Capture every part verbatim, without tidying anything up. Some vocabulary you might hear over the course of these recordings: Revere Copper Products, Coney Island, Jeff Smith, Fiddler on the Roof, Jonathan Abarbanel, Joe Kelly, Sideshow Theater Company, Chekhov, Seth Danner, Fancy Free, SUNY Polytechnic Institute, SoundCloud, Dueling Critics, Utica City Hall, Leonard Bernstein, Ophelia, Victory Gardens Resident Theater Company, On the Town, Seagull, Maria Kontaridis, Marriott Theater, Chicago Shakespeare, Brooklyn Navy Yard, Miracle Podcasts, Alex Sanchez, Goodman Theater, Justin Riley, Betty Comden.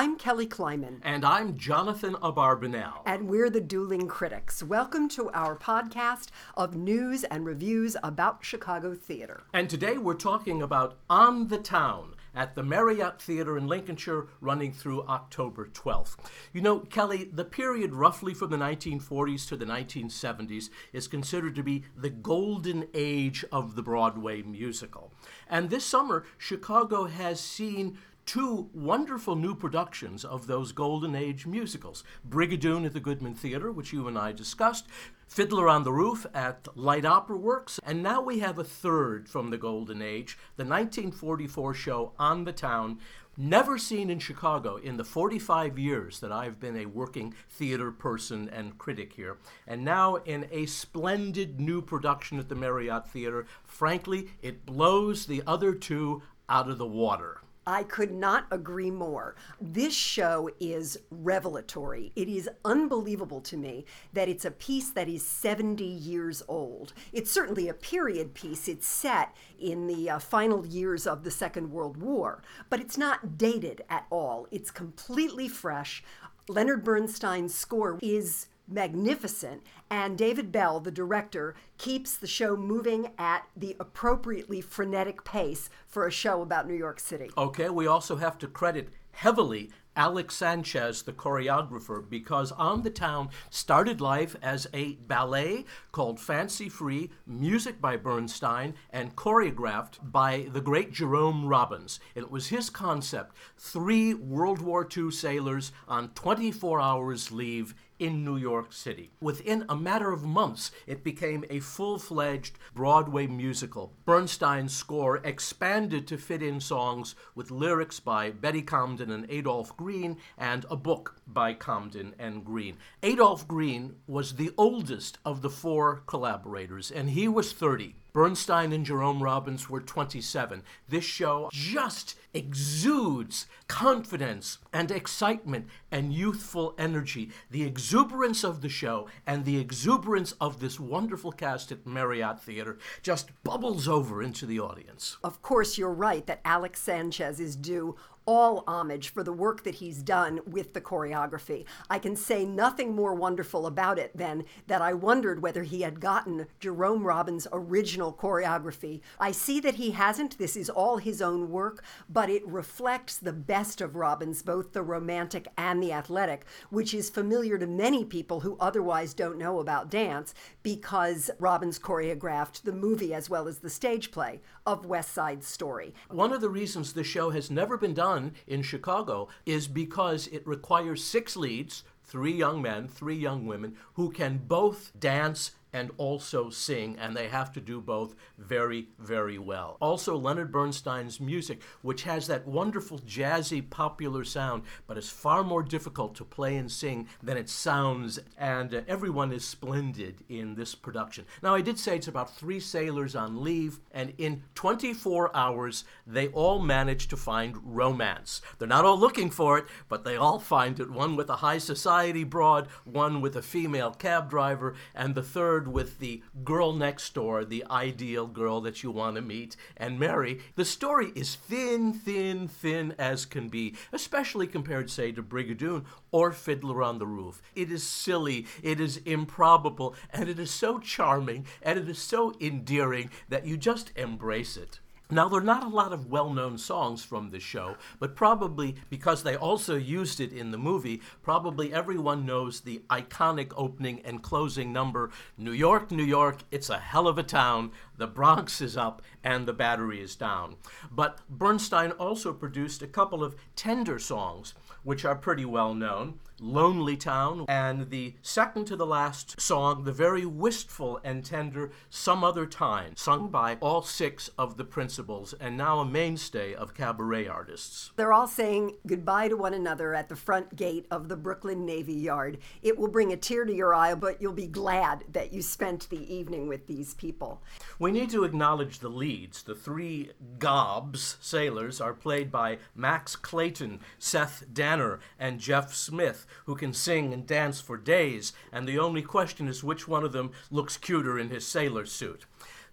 I'm Kelly Kleiman. And I'm Jonathan Abarbanel. And we're the Dueling Critics. Welcome to our podcast of news and reviews about Chicago theater. And today we're talking about On the Town at the Marriott Theater in Lincolnshire, running through October twelfth. You know, Kelly, the period roughly from the nineteen forties to the nineteen seventies is considered to be the golden age of the Broadway musical. And this summer, Chicago has seen two wonderful new productions of those golden age musicals. Brigadoon at the Goodman Theater, which you and I discussed, Fiddler on the Roof at Light Opera Works, and now we have a third from the Golden Age, the nineteen forty-four show On the Town, never seen in Chicago in the forty-five years that I've been a working theater person and critic here, and now in a splendid new production at the Marriott Theater. Frankly, it blows the other two out of the water. I could not agree more. This show is revelatory. It is unbelievable to me that it's a piece that is seventy years old. It's certainly a period piece. It's set in the uh, final years of the Second World War, but it's not dated at all. It's completely fresh. Leonard Bernstein's score is magnificent, and David Bell, the director, keeps the show moving at the appropriately frenetic pace for a show about New York City. Okay, we also have to credit heavily Alex Sanchez, the choreographer, because On the Town started life as a ballet called Fancy Free, music by Bernstein, and choreographed by the great Jerome Robbins. It was his concept, three World War Two sailors on twenty-four hours leave in New York City. Within a matter of months, it became a full-fledged Broadway musical. Bernstein's score expanded to fit in songs with lyrics by Betty Comden and Adolph Green, and a book by Comden and Green. Adolph Green was the oldest of the four collaborators, and he was thirty. Bernstein and Jerome Robbins were twenty-seven. This show just exudes confidence and excitement and youthful energy. The exuberance of the show and the exuberance of this wonderful cast at Marriott Theater just bubbles over into the audience. Of course, you're right that Alex Sanchez is due all homage for the work that he's done with the choreography. I can say nothing more wonderful about it than that I wondered whether he had gotten Jerome Robbins' original choreography. I see that he hasn't. This is all his own work, but it reflects the best of Robbins, both the romantic and the athletic, which is familiar to many people who otherwise don't know about dance, because Robbins choreographed the movie as well as the stage play of West Side Story. One of the reasons the show has never been done in Chicago is because it requires six leads, three young men, three young women, who can both dance and also sing, and they have to do both very, very well. Also, Leonard Bernstein's music, which has that wonderful jazzy popular sound, but is far more difficult to play and sing than it sounds, and uh, everyone is splendid in this production. Now, I did say it's about three sailors on leave, and in twenty-four hours, they all manage to find romance. They're not all looking for it, but they all find it, one with a high society broad, one with a female cab driver, and the third with the girl next door, the ideal girl that you want to meet and marry. The story is thin, thin, thin as can be, especially compared, say, to Brigadoon or Fiddler on the Roof. It is silly, it is improbable, and it is so charming, and it is so endearing that you just embrace it. Now, there are not a lot of well-known songs from this show, but probably because they also used it in the movie, probably everyone knows the iconic opening and closing number, New York, New York, it's a hell of a town, the Bronx is up, and the Battery is down. But Bernstein also produced a couple of tender songs, which are pretty well-known, Lonely Town, and the second to the last song, the very wistful and tender Some Other Time, sung by all six of the principals and now a mainstay of cabaret artists. They're all saying goodbye to one another at the front gate of the Brooklyn Navy Yard. It will bring a tear to your eye, but you'll be glad that you spent the evening with these people. We need to acknowledge the leads. The three gobs, sailors, are played by Max Clayton, Seth Danner, and Jeff Smith, who can sing and dance for days, and the only question is which one of them looks cuter in his sailor suit.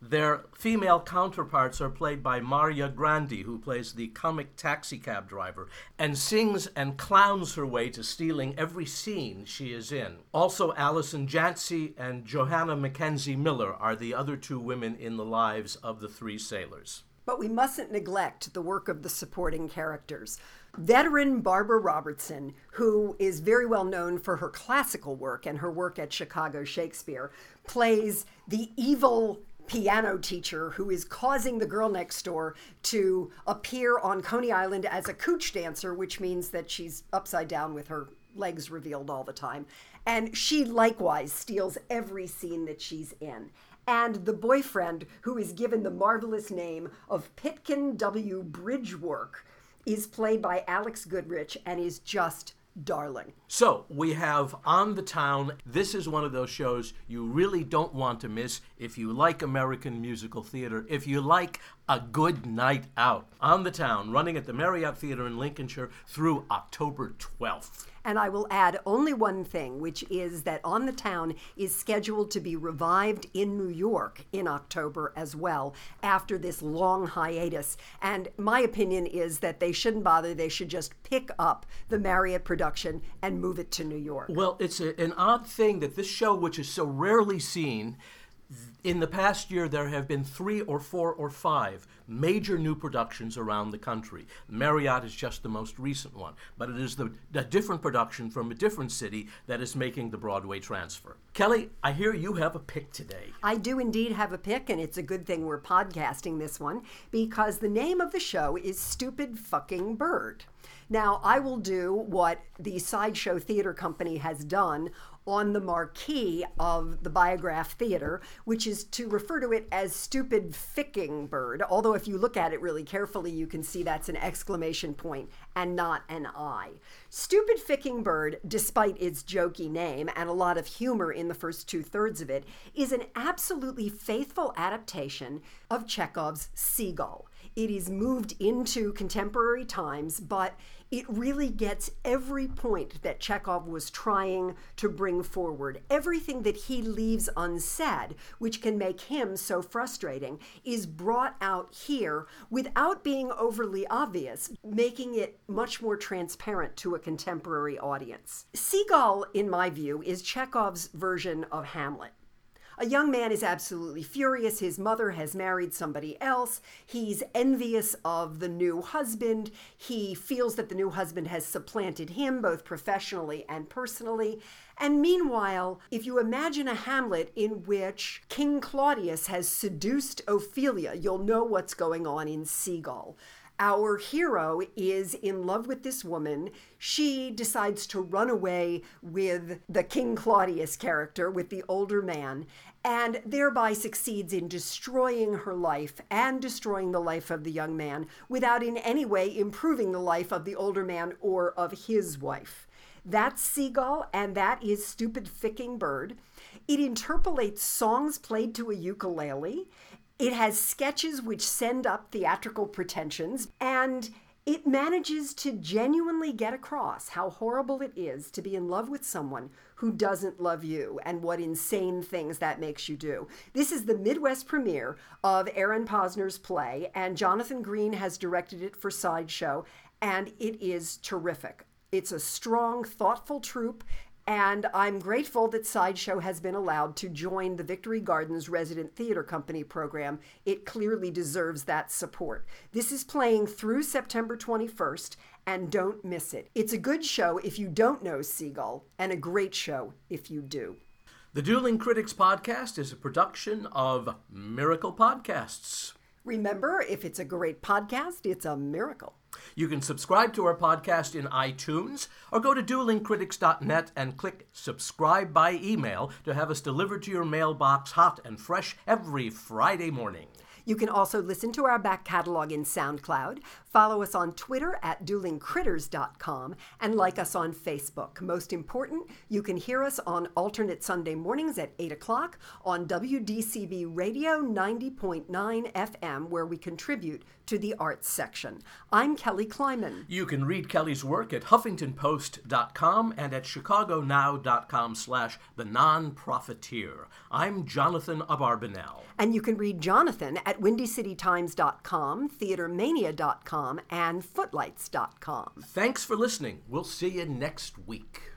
Their female counterparts are played by Maria Grandi, who plays the comic taxicab driver and sings and clowns her way to stealing every scene she is in. Also, Alison Jancy and Johanna Mackenzie Miller are the other two women in the lives of the three sailors. But we mustn't neglect the work of the supporting characters. Veteran Barbara Robertson, who is very well known for her classical work and her work at Chicago Shakespeare, plays the evil piano teacher who is causing the girl next door to appear on Coney Island as a cooch dancer, which means that she's upside down with her legs revealed all the time. And she likewise steals every scene that she's in. And the boyfriend, who is given the marvelous name of Pitkin W. Bridgework, is played by Alex Goodrich and is just darling. So we have On the Town. This is one of those shows you really don't want to miss if you like American musical theater, if you like a good night out. On the Town, running at the Marriott Theater in Lincolnshire through October twelfth. And I will add only one thing, which is that On the Town is scheduled to be revived in New York in October as well, after this long hiatus. And my opinion is that they shouldn't bother. They should just pick up the Marriott production and move it to New York. Well, it's a, an odd thing that this show, which is so rarely seen, in the past year, there have been three or four or five major new productions around the country. Marriott is just the most recent one, but it is the, the different production from a different city that is making the Broadway transfer. Kelly, I hear you have a pick today. I do indeed have a pick, and it's a good thing we're podcasting this one, because the name of the show is Stupid Fucking Bird. Now, I will do what the Sideshow Theater Company has done on the marquee of the Biograph Theater, which is to refer to it as Stupid Ficking Bird, although if you look at it really carefully, you can see that's an exclamation point and not an I. Stupid Ficking Bird, despite its jokey name and a lot of humor in the first two thirds of it, is an absolutely faithful adaptation of Chekhov's Seagull. It is moved into contemporary times, but it really gets every point that Chekhov was trying to bring forward. Everything that he leaves unsaid, which can make him so frustrating, is brought out here without being overly obvious, making it much more transparent to a contemporary audience. Seagull, in my view, is Chekhov's version of Hamlet. A young man is absolutely furious. His mother has married somebody else. He's envious of the new husband. He feels that the new husband has supplanted him, both professionally and personally. And meanwhile, if you imagine a Hamlet in which King Claudius has seduced Ophelia, you'll know what's going on in Seagull. Our hero is in love with this woman. She decides to run away with the King Claudius character, with the older man, and thereby succeeds in destroying her life and destroying the life of the young man without in any way improving the life of the older man or of his wife. That's Seagull, and that is Stupid Ficking Bird. It interpolates songs played to a ukulele. It has sketches which send up theatrical pretensions, and it manages to genuinely get across how horrible it is to be in love with someone who doesn't love you and what insane things that makes you do. This is the Midwest premiere of Aaron Posner's play, and Jonathan Green has directed it for Sideshow, and it is terrific. It's a strong, thoughtful troupe. And I'm grateful that Sideshow has been allowed to join the Victory Gardens Resident Theater Company program. It clearly deserves that support. This is playing through September twenty-first, and don't miss it. It's a good show if you don't know Seagull, and a great show if you do. The Dueling Critics Podcast is a production of Miracle Podcasts. Remember, if it's a great podcast, it's a miracle. You can subscribe to our podcast in iTunes or go to dueling critics dot net and click subscribe by email to have us delivered to your mailbox hot and fresh every Friday morning. You can also listen to our back catalog in SoundCloud, follow us on Twitter at dueling critters dot com, and like us on Facebook. Most important, you can hear us on alternate Sunday mornings at eight o'clock on W D C B Radio ninety point nine F M, where we contribute to the arts section. I'm Kelly Kleiman. You can read Kelly's work at huffington post dot com and at chicago now dot com slash the non profiteer. I'm Jonathan Abarbanel. And you can read Jonathan at windy city times dot com, theater mania dot com, and footlights dot com. Thanks for listening. We'll see you next week.